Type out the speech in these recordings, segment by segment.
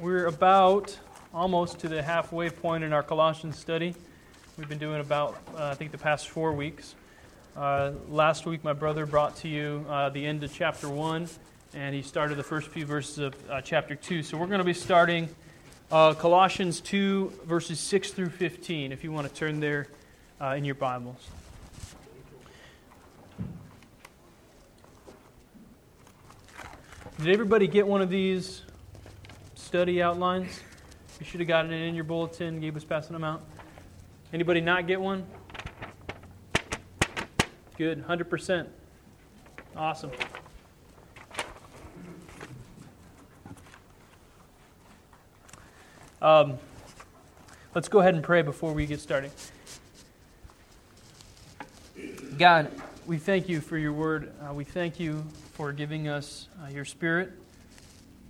We're about almost to the halfway point in our Colossians study. We've been doing about, I think, the past 4 weeks. Last week, my brother brought to you the end of chapter 1, and he started the first few verses of chapter 2. So we're going to be starting Colossians 2, verses 6 through 15, if you want to turn there in your Bibles. Did everybody get one of these study outlines? You should have gotten it in your bulletin. Gabe was passing them out. Anybody not get one? Good, 100%. Awesome. Let's go ahead and pray before we get started. God, we thank you for your word. We thank you for giving us your spirit.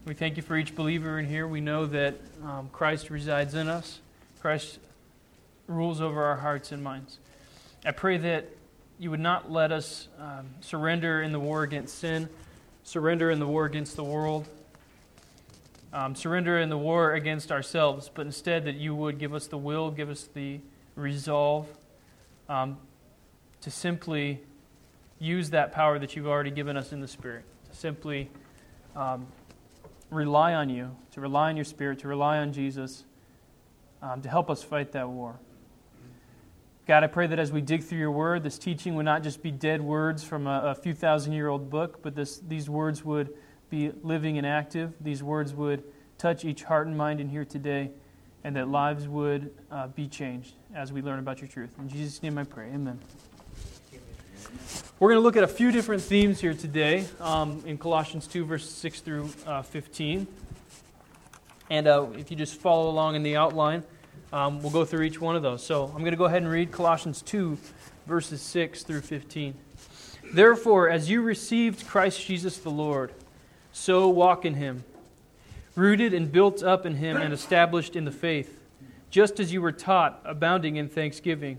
We thank you for each believer in here. We know that Christ resides in us. Christ rules over our hearts and minds. I pray that you would not let us surrender in the war against sin, surrender in the war against the world, surrender in the war against ourselves, but instead that you would give us the will, give us the resolve to simply use that power that you've already given us in the Spirit, to simply rely on you, to rely on your Spirit, to rely on Jesus, to help us fight that war. God, I pray that as we dig through your word, this teaching would not just be dead words from a few thousand-year-old book, but these words would be living and active. These words would touch each heart and mind in here today, and that lives would be changed as we learn about your truth. In Jesus' name I pray. Amen. We're going to look at a few different themes here today in Colossians 2, verses 6 through 15. And if you just follow along in the outline, we'll go through each one of those. So I'm going to go ahead and read Colossians 2, verses 6 through 15. Therefore, as you received Christ Jesus the Lord, so walk in Him, rooted and built up in Him and established in the faith, just as you were taught, abounding in thanksgiving.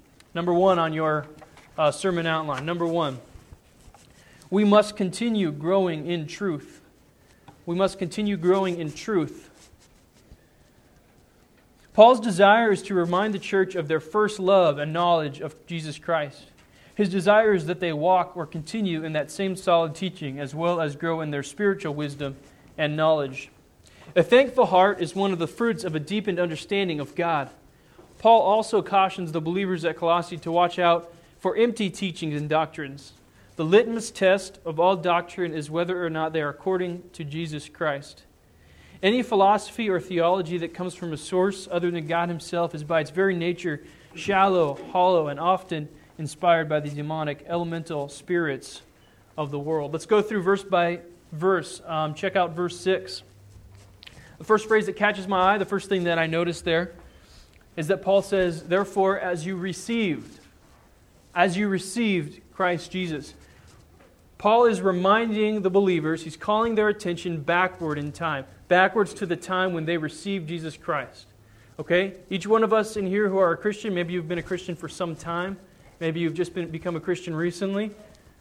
Number one on your sermon outline. Number one, we must continue growing in truth. We must continue growing in truth. Paul's desire is to remind the church of their first love and knowledge of Jesus Christ. His desire is that they walk or continue in that same solid teaching, as well as grow in their spiritual wisdom and knowledge. A thankful heart is one of the fruits of a deepened understanding of God. Paul also cautions the believers at Colossae to watch out for empty teachings and doctrines. The litmus test of all doctrine is whether or not they are according to Jesus Christ. Any philosophy or theology that comes from a source other than God Himself is by its very nature shallow, hollow, and often inspired by the demonic elemental spirits of the world. Let's go through verse by verse. Check out verse 6. The first phrase that catches my eye, the first thing that I noticed there, is that Paul says, therefore, as you received Christ Jesus. Paul is reminding the believers, he's calling their attention backward in time, backwards to the time when they received Jesus Christ. Okay? Each one of us in here who are a Christian, maybe you've been a Christian for some time, maybe you've just become a Christian recently,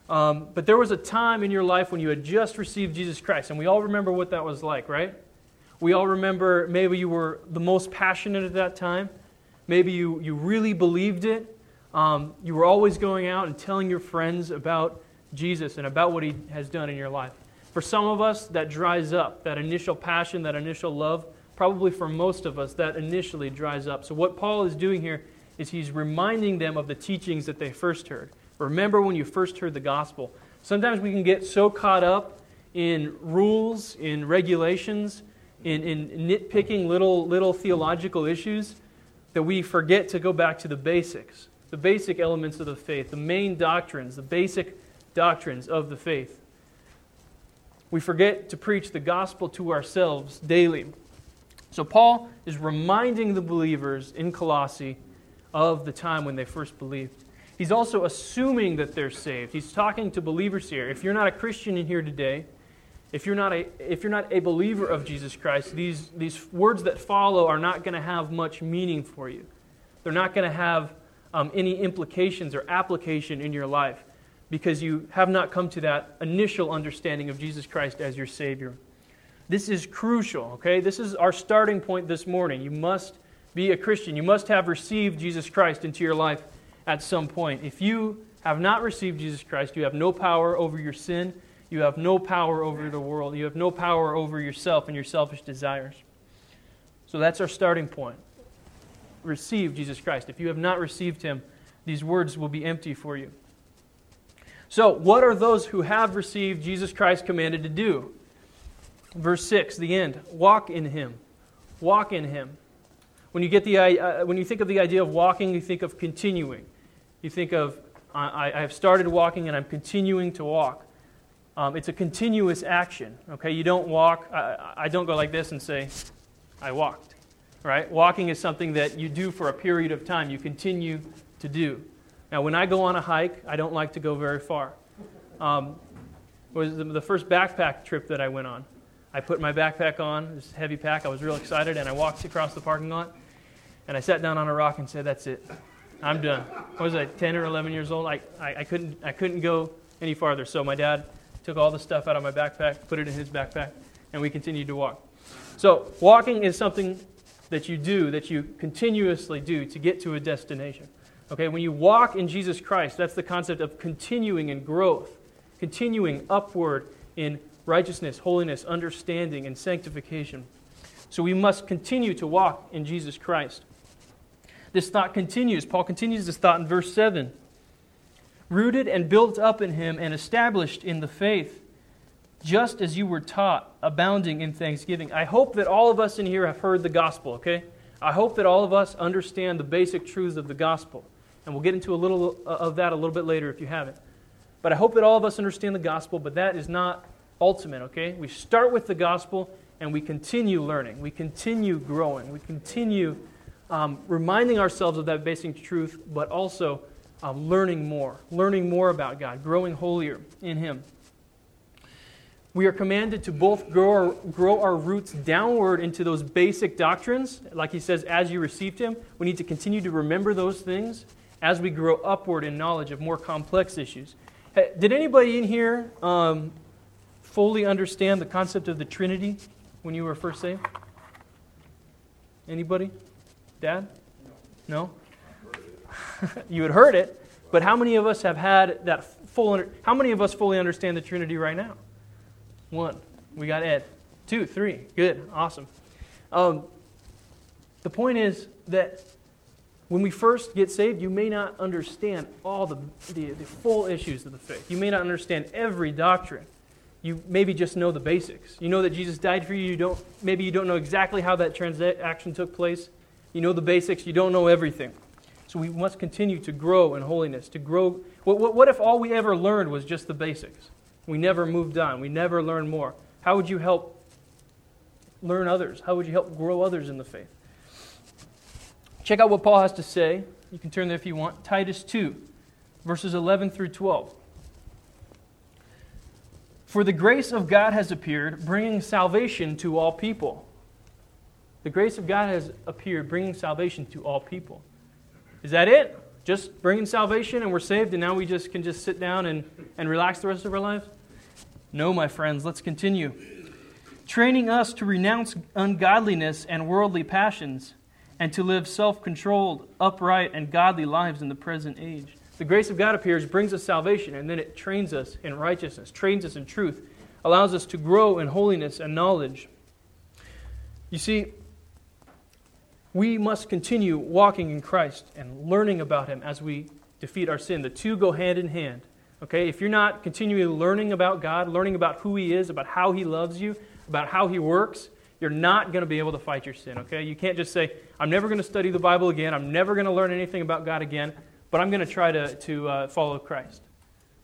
but there was a time in your life when you had just received Jesus Christ, and we all remember what that was like, right? We all remember maybe you were the most passionate at that time. Maybe you really believed it. You were always going out and telling your friends about Jesus and about what He has done in your life. For some of us, that dries up, that initial passion, that initial love. Probably for most of us, that initially dries up. So what Paul is doing here is he's reminding them of the teachings that they first heard. Remember when you first heard the gospel. Sometimes we can get so caught up in rules, in regulations, in nitpicking little theological issues that we forget to go back to the basics, the basic elements of the faith, the main doctrines, the basic doctrines of the faith. We forget to preach the gospel to ourselves daily. So Paul is reminding the believers in Colossae of the time when they first believed. He's also assuming that they're saved. He's talking to believers here. If you're not a Christian in here today, if you're not a believer of Jesus Christ, these words that follow are not going to have much meaning for you. They're not going to have any implications or application in your life, because you have not come to that initial understanding of Jesus Christ as your Savior. This is crucial, okay? This is our starting point this morning. You must be a Christian. You must have received Jesus Christ into your life at some point. If you have not received Jesus Christ, you have no power over your sin. You have no power over the world. You have no power over yourself and your selfish desires. So that's our starting point. Receive Jesus Christ. If you have not received Him, these words will be empty for you. So, what are those who have received Jesus Christ commanded to do? Verse 6, the end. Walk in Him. Walk in Him. When you get when you think of the idea of walking, you think of continuing. You think of, I have started walking and I'm continuing to walk. It's a continuous action. Okay, you don't walk. I don't go like this and say, I walked. Right? Walking is something that you do for a period of time. You continue to do. Now, when I go on a hike, I don't like to go very far. It was the first backpack trip that I went on. I put my backpack on, this heavy pack. I was real excited, and I walked across the parking lot, and I sat down on a rock and said, "That's it, I'm done." I was 10 or 11 years old. I couldn't go any farther. So my dad took all the stuff out of my backpack, put it in his backpack, and we continued to walk. So walking is something that you do, that you continuously do to get to a destination. Okay, when you walk in Jesus Christ, that's the concept of continuing in growth, continuing upward in righteousness, holiness, understanding, and sanctification. So we must continue to walk in Jesus Christ. This thought continues. Paul continues this thought in verse 7. Rooted and built up in Him and established in the faith, just as you were taught, abounding in thanksgiving. I hope that all of us in here have heard the gospel, okay? I hope that all of us understand the basic truths of the gospel. And we'll get into a little of that a little bit later if you haven't. But I hope that all of us understand the gospel, but that is not ultimate, okay? We start with the gospel and we continue learning. We continue growing. We continue reminding ourselves of that basic truth, but also learning more about God, growing holier in Him. We are commanded to both grow our roots downward into those basic doctrines. Like he says, as you received Him, we need to continue to remember those things as we grow upward in knowledge of more complex issues. Hey, did anybody in here fully understand the concept of the Trinity when you were first saved? Anybody? Dad? No? You had heard it, but how many of us have had that how many of us fully understand the Trinity right now? 1. We got Ed. 2, 3. Good. Awesome. The point is that when we first get saved, you may not understand all the full issues of the faith. You may not understand every doctrine. You maybe just know the basics. You know that Jesus died for you. You don't know exactly how that transaction took place. You know the basics. You don't know everything. So we must continue to grow in holiness, to grow. What if all we ever learned was just the basics? We never moved on. We never learned more. How would you help learn others? How would you help grow others in the faith? Check out what Paul has to say. You can turn there if you want. Titus 2, verses 11 through 12. For the grace of God has appeared, bringing salvation to all people. The grace of God has appeared, bringing salvation to all people. Is that it? Just bringing salvation and we're saved and now we just can just sit down and relax the rest of our lives? No, my friends, let's continue. Training us to renounce ungodliness and worldly passions and to live self-controlled, upright, and godly lives in the present age. The grace of God appears, brings us salvation, and then it trains us in righteousness, trains us in truth, allows us to grow in holiness and knowledge. You see, we must continue walking in Christ and learning about Him as we defeat our sin. The two go hand in hand. Okay, if you're not continually learning about God, learning about who He is, about how He loves you, about how He works, you're not going to be able to fight your sin. Okay, you can't just say, I'm never going to study the Bible again, I'm never going to learn anything about God again, but I'm going to try to follow Christ.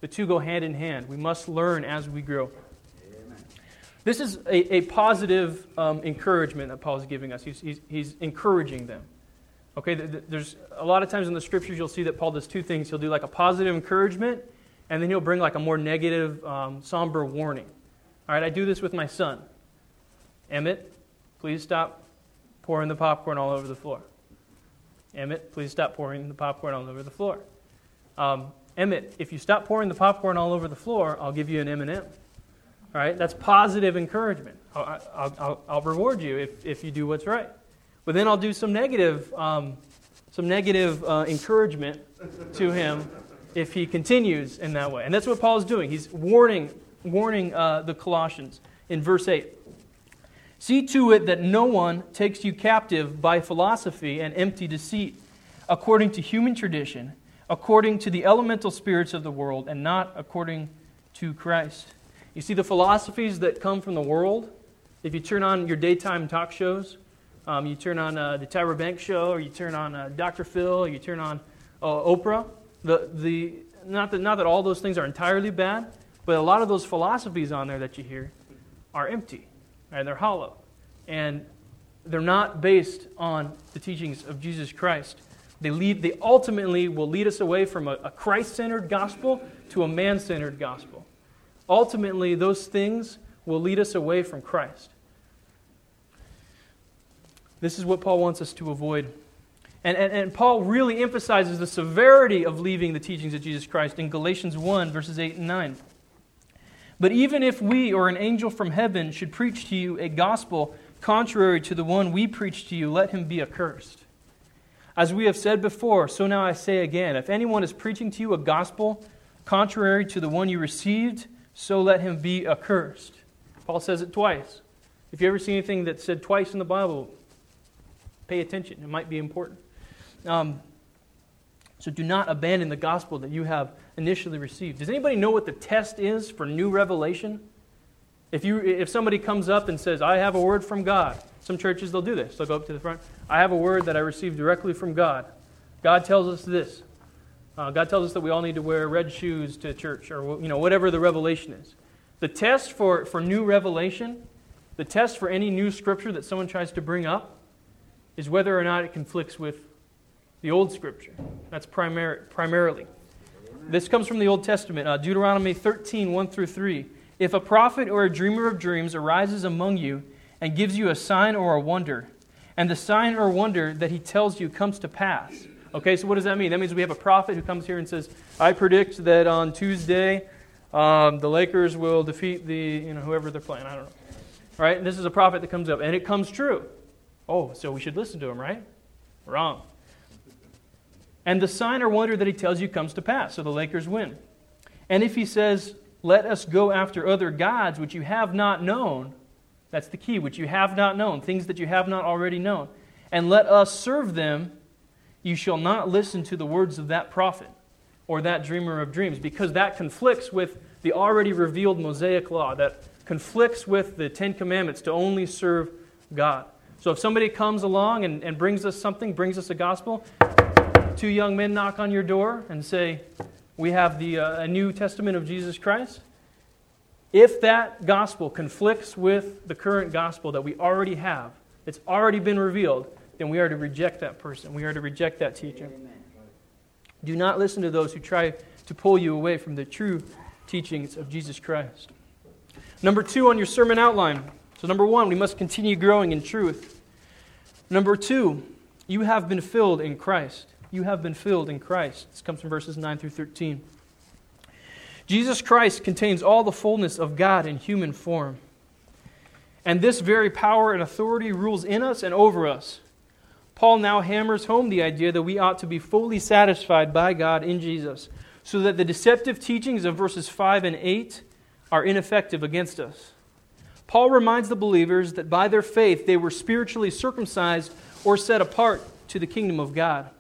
The two go hand in hand. We must learn as we grow. Amen. This is a positive encouragement that Paul is giving us. He's encouraging them. Okay, there's a lot of times in the Scriptures you'll see that Paul does two things. He'll do like a positive encouragement, and then he'll bring like a more negative, somber warning. All right, I do this with my son. Emmett, please stop pouring the popcorn all over the floor. Emmett, please stop pouring the popcorn all over the floor. Emmett, if you stop pouring the popcorn all over the floor, I'll give you an M&M. All right, that's positive encouragement. I'll reward you if you do what's right. But then I'll do some negative encouragement to him if he continues in that way. And that's what Paul's doing. He's warning the Colossians in verse 8. See to it that no one takes you captive by philosophy and empty deceit, according to human tradition, according to the elemental spirits of the world, and not according to Christ. You see, the philosophies that come from the world, if you turn on your daytime talk shows, you turn on the Tyra Banks show, or you turn on Dr. Phil, or you turn on Oprah, not that all those things are entirely bad, but a lot of those philosophies on there that you hear are empty. Right, they're hollow, and they're not based on the teachings of Jesus Christ. They ultimately will lead us away from a Christ-centered gospel to a man-centered gospel. Ultimately, those things will lead us away from Christ. This is what Paul wants us to avoid. And Paul really emphasizes the severity of leaving the teachings of Jesus Christ in Galatians 1, verses 8 and 9. But even if we or an angel from heaven should preach to you a gospel contrary to the one we preach to you, let him be accursed. As we have said before, so now I say again, if anyone is preaching to you a gospel contrary to the one you received, so let him be accursed. Paul says it twice. If you ever see anything that's said twice in the Bible, pay attention. It might be important. So do not abandon the gospel that you have initially received. Does anybody know what the test is for new revelation? If somebody comes up and says, I have a word from God. Some churches, they'll do this. They'll go up to the front. I have a word that I received directly from God. God tells us this. God tells us that we all need to wear red shoes to church, or whatever the revelation is. The test for new revelation, the test for any new scripture that someone tries to bring up, is whether or not it conflicts with the old scripture. That's primarily. This comes from the Old Testament, Deuteronomy 13, 1 through 3. If a prophet or a dreamer of dreams arises among you and gives you a sign or a wonder, and the sign or wonder that he tells you comes to pass. Okay, so what does that mean? That means we have a prophet who comes here and says, I predict that on Tuesday the Lakers will defeat whoever they're playing. I don't know. All right, and this is a prophet that comes up, and it comes true. Oh, so we should listen to him, right? Wrong. And the sign or wonder that he tells you comes to pass, so the Lakers win. And if he says, let us go after other gods which you have not known, that's the key, which you have not known, things that you have not already known, and let us serve them, you shall not listen to the words of that prophet or that dreamer of dreams, because that conflicts with the already revealed Mosaic law, that conflicts with the Ten Commandments to only serve God. So if somebody comes along and brings us something, brings us a gospel, two young men knock on your door and say, we have a New Testament of Jesus Christ. If that gospel conflicts with the current gospel that we already have, it's already been revealed, then we are to reject that person. We are to reject that teacher. Amen. Do not listen to those who try to pull you away from the true teachings of Jesus Christ. Number 2 on your sermon outline. So number 1, we must continue growing in truth. Number 2, you have been filled in Christ. You have been filled in Christ. This comes from verses 9 through 13. Jesus Christ contains all the fullness of God in human form. And this very power and authority rules in us and over us. Paul now hammers home the idea that we ought to be fully satisfied by God in Jesus, so that the deceptive teachings of verses 5 and 8 are ineffective against us. Paul reminds the believers that by their faith they were spiritually circumcised or set apart to the kingdom of God.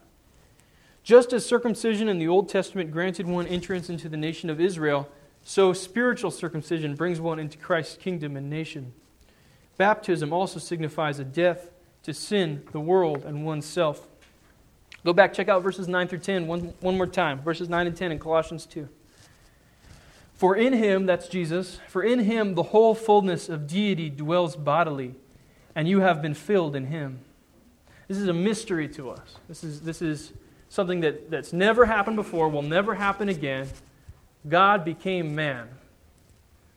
Just as circumcision in the Old Testament granted one entrance into the nation of Israel, so spiritual circumcision brings one into Christ's kingdom and nation. Baptism also signifies a death to sin, the world, and oneself. Go back, check out verses 9 through 10 one more time. Verses 9 and 10 in Colossians 2. For in Him, that's Jesus, for in Him the whole fullness of deity dwells bodily, and you have been filled in Him. This is a mystery to us. This is something that's never happened before, will never happen again. God became man.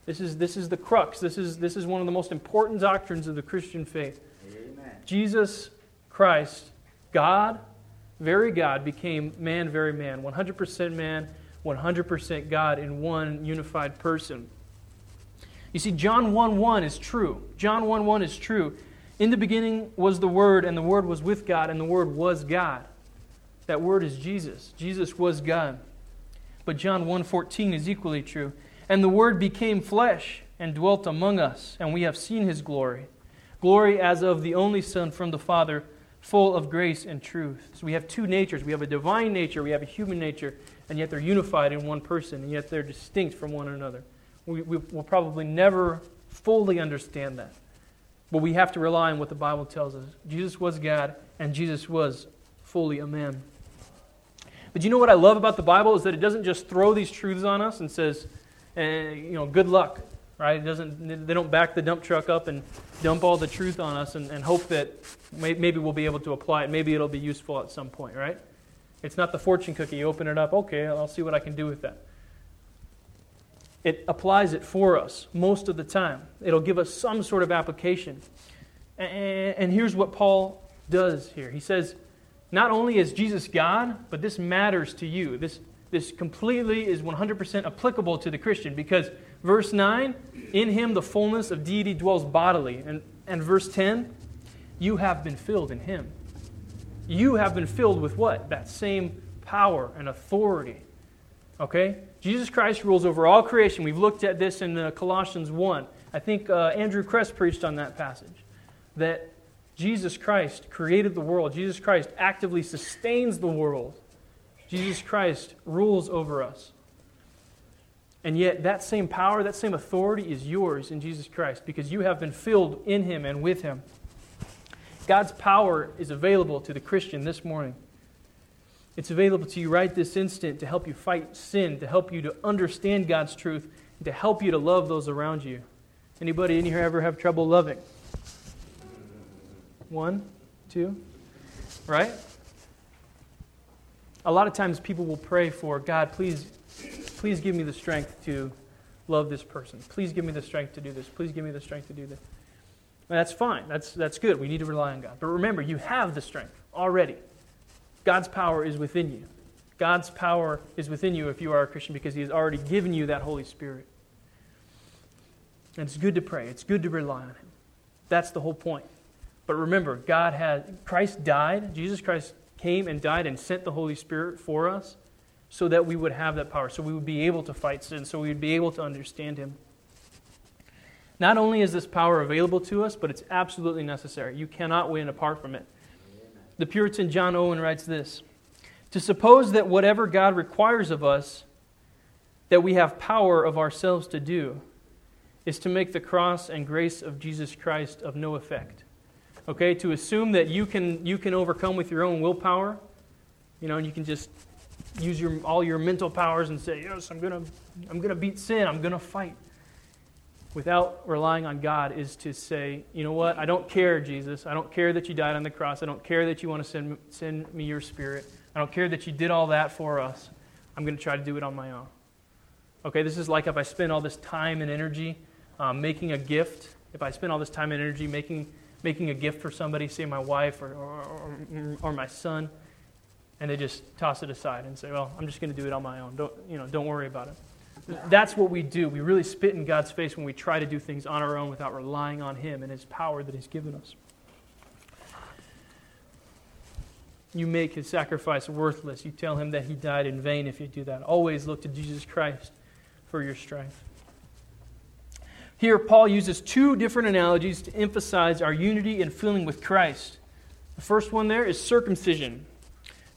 This is the crux. This is one of the most important doctrines of the Christian faith. Amen. Jesus Christ, God, very God, became man, very man, 100% man, 100% God in one unified person. You see, John 1:1 is true. John 1:1 is true. In the beginning was the Word, and the Word was with God, and the Word was God. That Word is Jesus. Jesus was God. But John 1:14 is equally true. And the Word became flesh and dwelt among us, and we have seen His glory. Glory as of the only Son from the Father, full of grace and truth. So we have two natures. We have a divine nature, we have a human nature, and yet they're unified in one person, and yet they're distinct from one another. We will probably never fully understand that. But we have to rely on what the Bible tells us. Jesus was God, and Jesus was fully a man. But you know what I love about the Bible is that it doesn't just throw these truths on us and says, good luck, right? They don't back the dump truck up and dump all the truth on us and hope that maybe we'll be able to apply it. Maybe it'll be useful at some point, right? It's not the fortune cookie. You open it up, okay, I'll see what I can do with that. It applies it for us most of the time. It'll give us some sort of application. And here's what Paul does here. He says, not only is Jesus God, but this matters to you. This completely is 100% applicable to the Christian because verse 9, in Him the fullness of deity dwells bodily. And verse 10, you have been filled in Him. You have been filled with what? That same power and authority. Okay? Jesus Christ rules over all creation. We've looked at this in Colossians 1. I think Andrew Crest preached on that passage. That Jesus Christ created the world. Jesus Christ actively sustains the world. Jesus Christ rules over us. And yet that same power, that same authority is yours in Jesus Christ because you have been filled in Him and with Him. God's power is available to the Christian this morning. It's available to you right this instant to help you fight sin, to help you to understand God's truth, and to help you to love those around you. Anybody in here ever have trouble loving? One, two, right? A lot of times people will pray for, God, please give me the strength to love this person. Please give me the strength to do this. Please give me the strength to do this. That's fine. That's good. We need to rely on God. But remember, you have the strength already. God's power is within you. God's power is within you if you are a Christian because He has already given you that Holy Spirit. And it's good to pray. It's good to rely on Him. That's the whole point. But remember, Christ died. Jesus Christ came and died and sent the Holy Spirit for us so that we would have that power, so we would be able to fight sin, so we would be able to understand Him. Not only is this power available to us, but it's absolutely necessary. You cannot win apart from it. The Puritan John Owen writes this, "To suppose that whatever God requires of us, that we have power of ourselves to do, is to make the cross and grace of Jesus Christ of no effect." Okay, to assume that you can overcome with your own willpower, and you can just use all your mental powers and say, "Yes, I'm gonna beat sin. I'm gonna fight." Without relying on God is to say, you know what, I don't care, Jesus. I don't care that you died on the cross. I don't care that you want to send me your Spirit. I don't care that you did all that for us. I'm going to try to do it on my own. Okay, this is like if I spend all this time and energy making a gift. If I spend all this time and energy making a gift for somebody, say my wife or my son, and they just toss it aside and say, well, I'm just going to do it on my own. Don't worry about it. That's what we do. We really spit in God's face when we try to do things on our own without relying on Him and His power that He's given us. You make His sacrifice worthless. You tell Him that He died in vain if you do that. Always look to Jesus Christ for your strength. Here, Paul uses two different analogies to emphasize our unity and filling with Christ. The first one there is circumcision.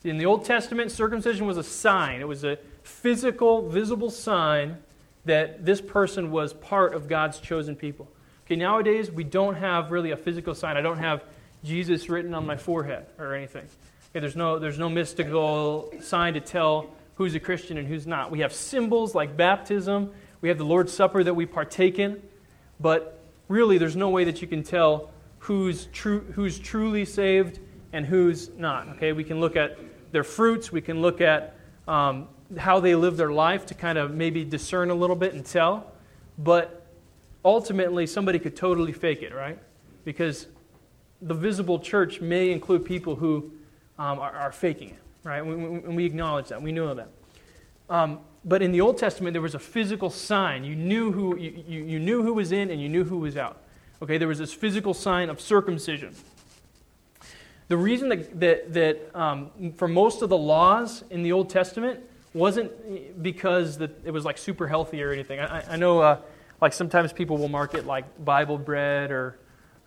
In the Old Testament, circumcision was a sign. It was a physical, visible sign that this person was part of God's chosen people. Okay, nowadays, we don't have really a physical sign. I don't have Jesus written on my forehead or anything. Okay, there's no mystical sign to tell who's a Christian and who's not. We have symbols like baptism. We have the Lord's Supper that we partake in. But really, there's no way that you can tell who's truly saved and who's not. Okay, we can look at their fruits. We can look at how they live their life to kind of maybe discern a little bit and tell. But ultimately, somebody could totally fake it, right? Because the visible church may include people who are faking it, right? And we acknowledge that. We know that. But in the Old Testament, there was a physical sign. You knew who you knew who was in and you knew who was out. Okay, there was this physical sign of circumcision. The reason that for most of the laws in the Old Testament wasn't because that it was like super healthy or anything. I know like sometimes people will market like Bible bread or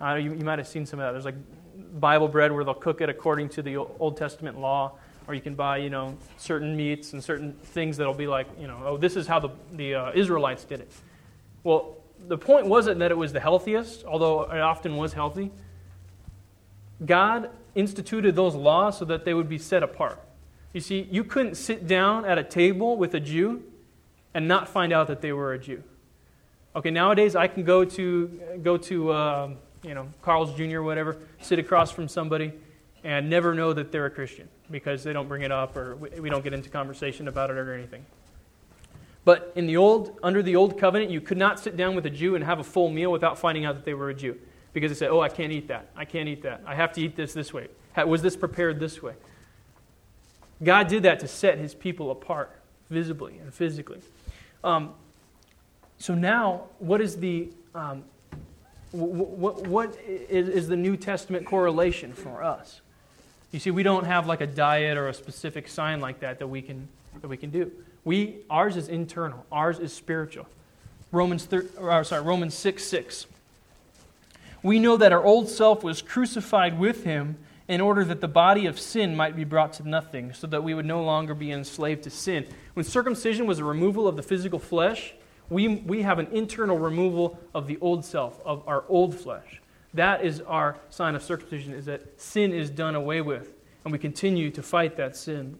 you might have seen some of that. There's like Bible bread where they'll cook it according to the Old Testament law. Or you can buy, certain meats and certain things that'll be like, this is how the Israelites did it. Well, the point wasn't that it was the healthiest, although it often was healthy. God instituted those laws so that they would be set apart. You see, you couldn't sit down at a table with a Jew and not find out that they were a Jew. Okay, nowadays I can go to Carl's Jr. or whatever, sit across from somebody, and never know that they're a Christian because they don't bring it up or we don't get into conversation about it or anything. But under the old covenant, you could not sit down with a Jew and have a full meal without finding out that they were a Jew because they said, I can't eat that. I can't eat that. I have to eat this way. Was this prepared this way? God did that to set his people apart visibly and physically. So now, what is the... what is the New Testament correlation for us? You see, we don't have like a diet or a specific sign like that we can do. Ours is internal. Ours is spiritual. Romans 6:6. We know that our old self was crucified with him in order that the body of sin might be brought to nothing, so that we would no longer be enslaved to sin. When circumcision was a removal of the physical flesh, we have an internal removal of the old self, of our old flesh. That is our sign of circumcision, is that sin is done away with, and we continue to fight that sin.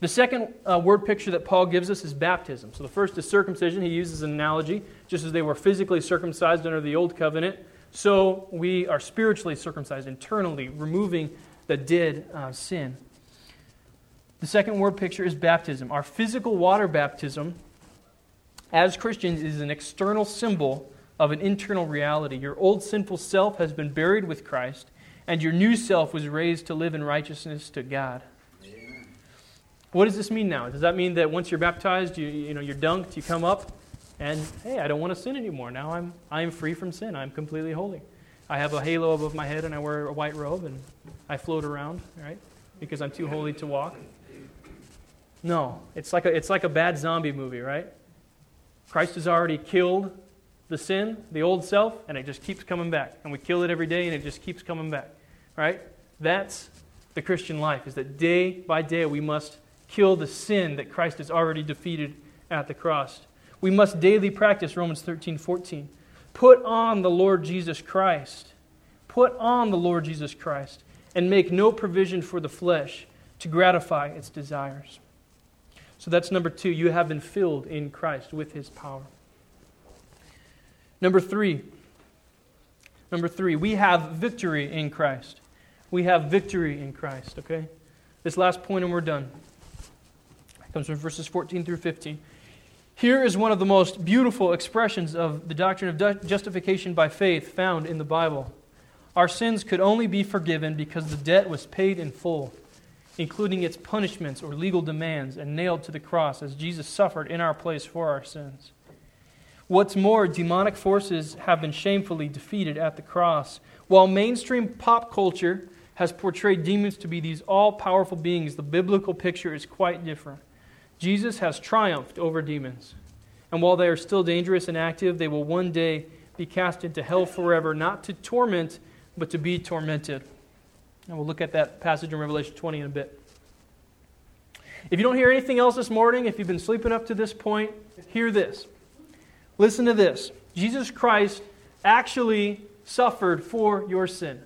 The second word picture that Paul gives us is baptism. So the first is circumcision. He uses an analogy. Just as they were physically circumcised under the old covenant, so we are spiritually circumcised internally, removing the dead sin. The second word picture is baptism. Our physical water baptism as Christians is an external symbol of an internal reality. Your old sinful self has been buried with Christ, and your new self was raised to live in righteousness to God. Amen. What does this mean now? Does that mean that once you're baptized, you're dunked, you come up, and hey, I don't want to sin anymore. Now I am free from sin. I'm completely holy. I have a halo above my head, and I wear a white robe, and I float around, right? Because I'm too holy to walk. No, it's like a bad zombie movie, right? Christ has already killed the sin, the old self, and it just keeps coming back. And we kill it every day, and it just keeps coming back, right? That's the Christian life, is that day by day we must kill the sin that Christ has already defeated at the cross. We must daily practice Romans 13:14. Put on the Lord Jesus Christ. Put on the Lord Jesus Christ, and make no provision for the flesh to gratify its desires. So that's number 2. You have been filled in Christ with his power. Number three. We have victory in Christ. We have victory in Christ, okay? This last point and we're done. It comes from verses 14 through 15. Here is one of the most beautiful expressions of the doctrine of justification by faith found in the Bible. Our sins could only be forgiven because the debt was paid in full, including its punishments or legal demands, and nailed to the cross as Jesus suffered in our place for our sins. What's more, demonic forces have been shamefully defeated at the cross. While mainstream pop culture has portrayed demons to be these all-powerful beings, the biblical picture is quite different. Jesus has triumphed over demons. And while they are still dangerous and active, they will one day be cast into hell forever, not to torment, but to be tormented. And we'll look at that passage in Revelation 20 in a bit. If you don't hear anything else this morning, if you've been sleeping up to this point, hear this. Listen to this. Jesus Christ actually suffered for your sin.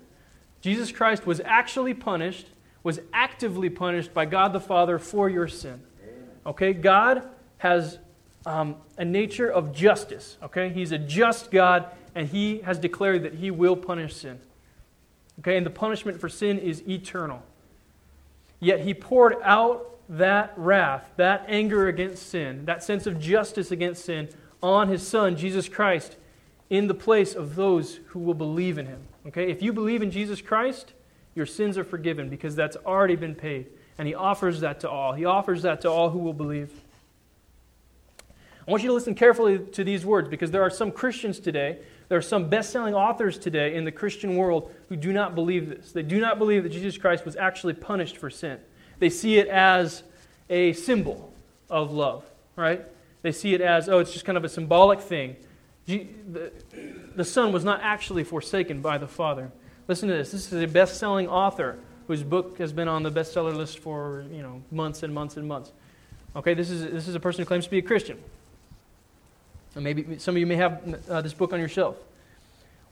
Jesus Christ was actually punished, was actively punished by God the Father for your sin. Okay, God has a nature of justice. Okay, He's a just God, and He has declared that He will punish sin. Okay, and the punishment for sin is eternal. Yet He poured out that wrath, that anger against sin, that sense of justice against sin on His Son, Jesus Christ, in the place of those who will believe in Him. Okay, if you believe in Jesus Christ, your sins are forgiven because that's already been paid. And He offers that to all. He offers that to all who will believe. I want you to listen carefully to these words because there are some Christians today, there are some best-selling authors today in the Christian world who do not believe this. They do not believe that Jesus Christ was actually punished for sin. They see it as a symbol of love, right? They see it as, oh, it's just kind of a symbolic thing. The Son was not actually forsaken by the Father. Listen to this. This is a best-selling author whose book has been on the bestseller list for, months and months and months. Okay, this is a person who claims to be a Christian. And maybe some of you may have this book on your shelf.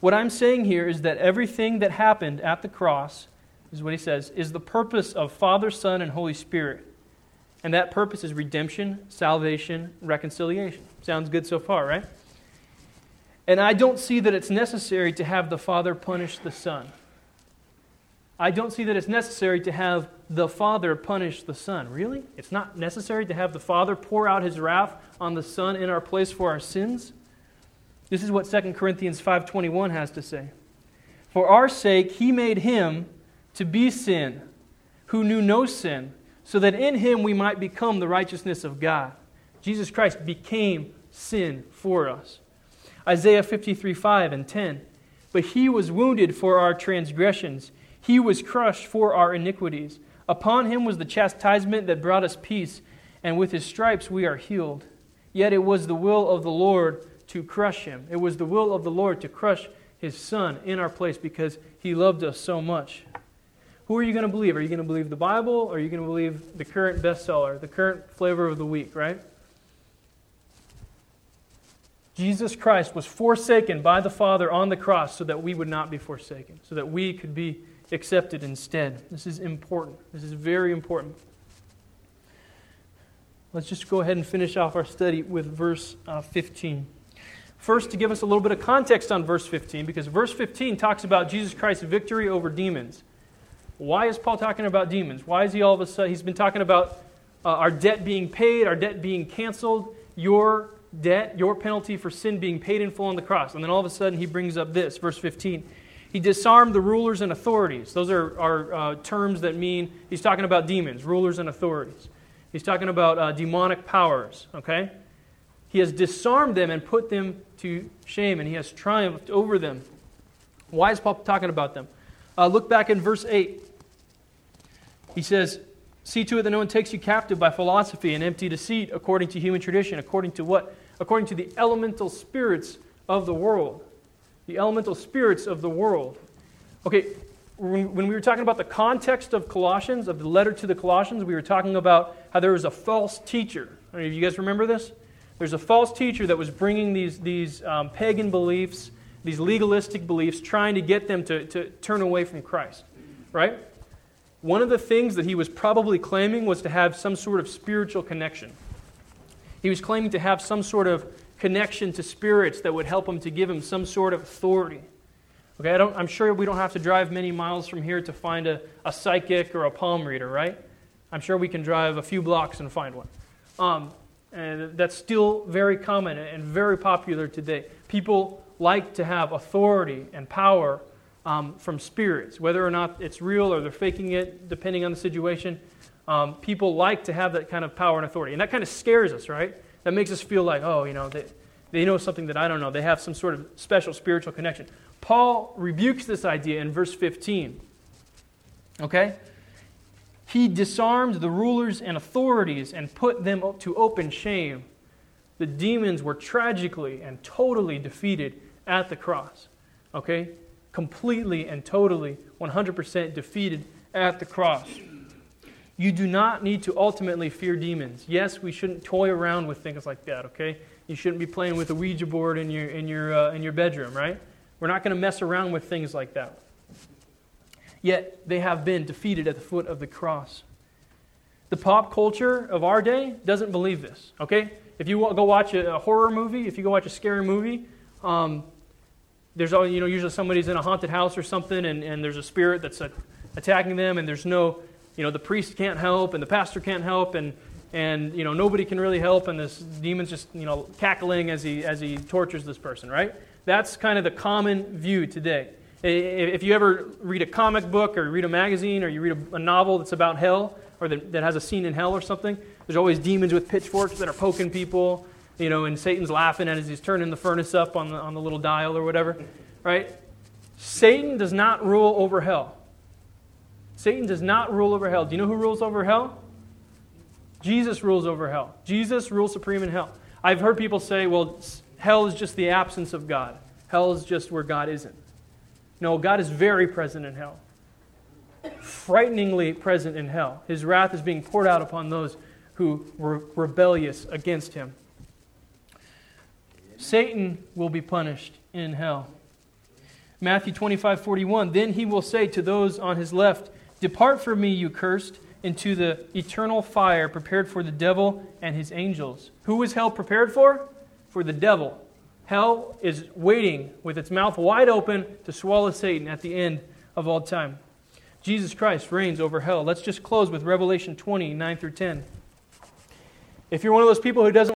What I'm saying here is that everything that happened at the cross, is what he says, is the purpose of Father, Son, and Holy Spirit. And that purpose is redemption, salvation, reconciliation. Sounds good so far, right? And I don't see that it's necessary to have the Father punish the Son. I don't see that it's necessary to have the Father punish the Son. Really? It's not necessary to have the Father pour out His wrath on the Son in our place for our sins? This is what 2 Corinthians 5:21 has to say. For our sake He made Him to be sin, who knew no sin, so that in Him we might become the righteousness of God. Jesus Christ became sin for us. Isaiah 53:5 and 10. But He was wounded for our transgressions. He was crushed for our iniquities. Upon Him was the chastisement that brought us peace, and with His stripes we are healed. Yet it was the will of the Lord to crush Him. It was the will of the Lord to crush His Son in our place because He loved us so much. Who are you going to believe? Are you going to believe the Bible, or are you going to believe the current bestseller, the current flavor of the week, right? Jesus Christ was forsaken by the Father on the cross so that we would not be forsaken, so that we could be accepted instead. This is important. This is very important. Let's just go ahead and finish off our study with verse 15. First, to give us a little bit of context on verse 15, because verse 15 talks about Jesus Christ's victory over demons. Why is Paul talking about demons? Why is he all of a sudden, he's been talking about our debt being paid, our debt being canceled, your debt, your penalty for sin being paid in full on the cross. And then all of a sudden he brings up this, verse 15. He disarmed the rulers and authorities. Those are terms that mean he's talking about demons, rulers and authorities. He's talking about demonic powers, okay? He has disarmed them and put them to shame, and he has triumphed over them. Why is Paul talking about them? Look back in verse 8. He says, see to it that no one takes you captive by philosophy and empty deceit, according to human tradition. According to what? According to the elemental spirits of the world. The elemental spirits of the world. Okay, when we were talking about the context of Colossians, of the letter to the Colossians, we were talking about how there was a false teacher. I mean, you guys remember this? There's a false teacher that was bringing these pagan beliefs, these legalistic beliefs, trying to get them to turn away from Christ, right? One of the things that he was probably claiming was to have some sort of spiritual connection. He was claiming to have some sort of connection to spirits that would help him, to give him some sort of authority. Okay, I'm sure we don't have to drive many miles from here to find a psychic or a palm reader, right? I'm sure we can drive a few blocks and find one. And that's still very common and very popular today. People like to have authority and power from spirits, whether or not it's real or they're faking it, depending on the situation. People like to have that kind of power and authority. And that kind of scares us, right? That makes us feel like, oh, they know something that I don't know. They have some sort of special spiritual connection. Paul rebukes this idea in verse 15. Okay? He disarmed the rulers and authorities and put them to open shame. the demons were tragically and totally defeated at the cross. Okay? Completely and totally, 100% defeated at the cross. You do not need to ultimately fear demons. Yes, we shouldn't toy around with things like that, okay? You shouldn't be playing with a Ouija board in your bedroom, right? We're not going to mess around with things like that. Yet, they have been defeated at the foot of the cross. The pop culture of our day doesn't believe this, okay? If you go watch a horror movie, if you go watch a scary movie, there's all, you know, usually somebody's in a haunted house or something, and there's a spirit that's attacking them, and there's no, you know, the priest can't help, and the pastor can't help, and you know, nobody can really help, and this demon's just, you know, cackling as he tortures this person, right? That's kind of the common view today. If you ever read a comic book or read a magazine or you read a novel that's about hell or that has a scene in hell or something, there's always demons with pitchforks that are poking people, you know, and Satan's laughing as he's turning the furnace up on the little dial or whatever, right? Satan does not rule over hell. Satan does not rule over hell. Do you know who rules over hell? Jesus rules over hell. Jesus rules supreme in hell. I've heard people say, well, hell is just the absence of God. Hell is just where God isn't. No, God is very present in hell. Frighteningly present in hell. His wrath is being poured out upon those who were rebellious against Him. Satan will be punished in hell. Matthew 25:41. Then He will say to those on His left, "Depart from me, you cursed, into the eternal fire prepared for the devil and his angels." Who is hell prepared for? For the devil. Hell is waiting with its mouth wide open to swallow Satan at the end of all time. Jesus Christ reigns over hell. Let's just close with Revelation 20:9-10. If you're one of those people who doesn't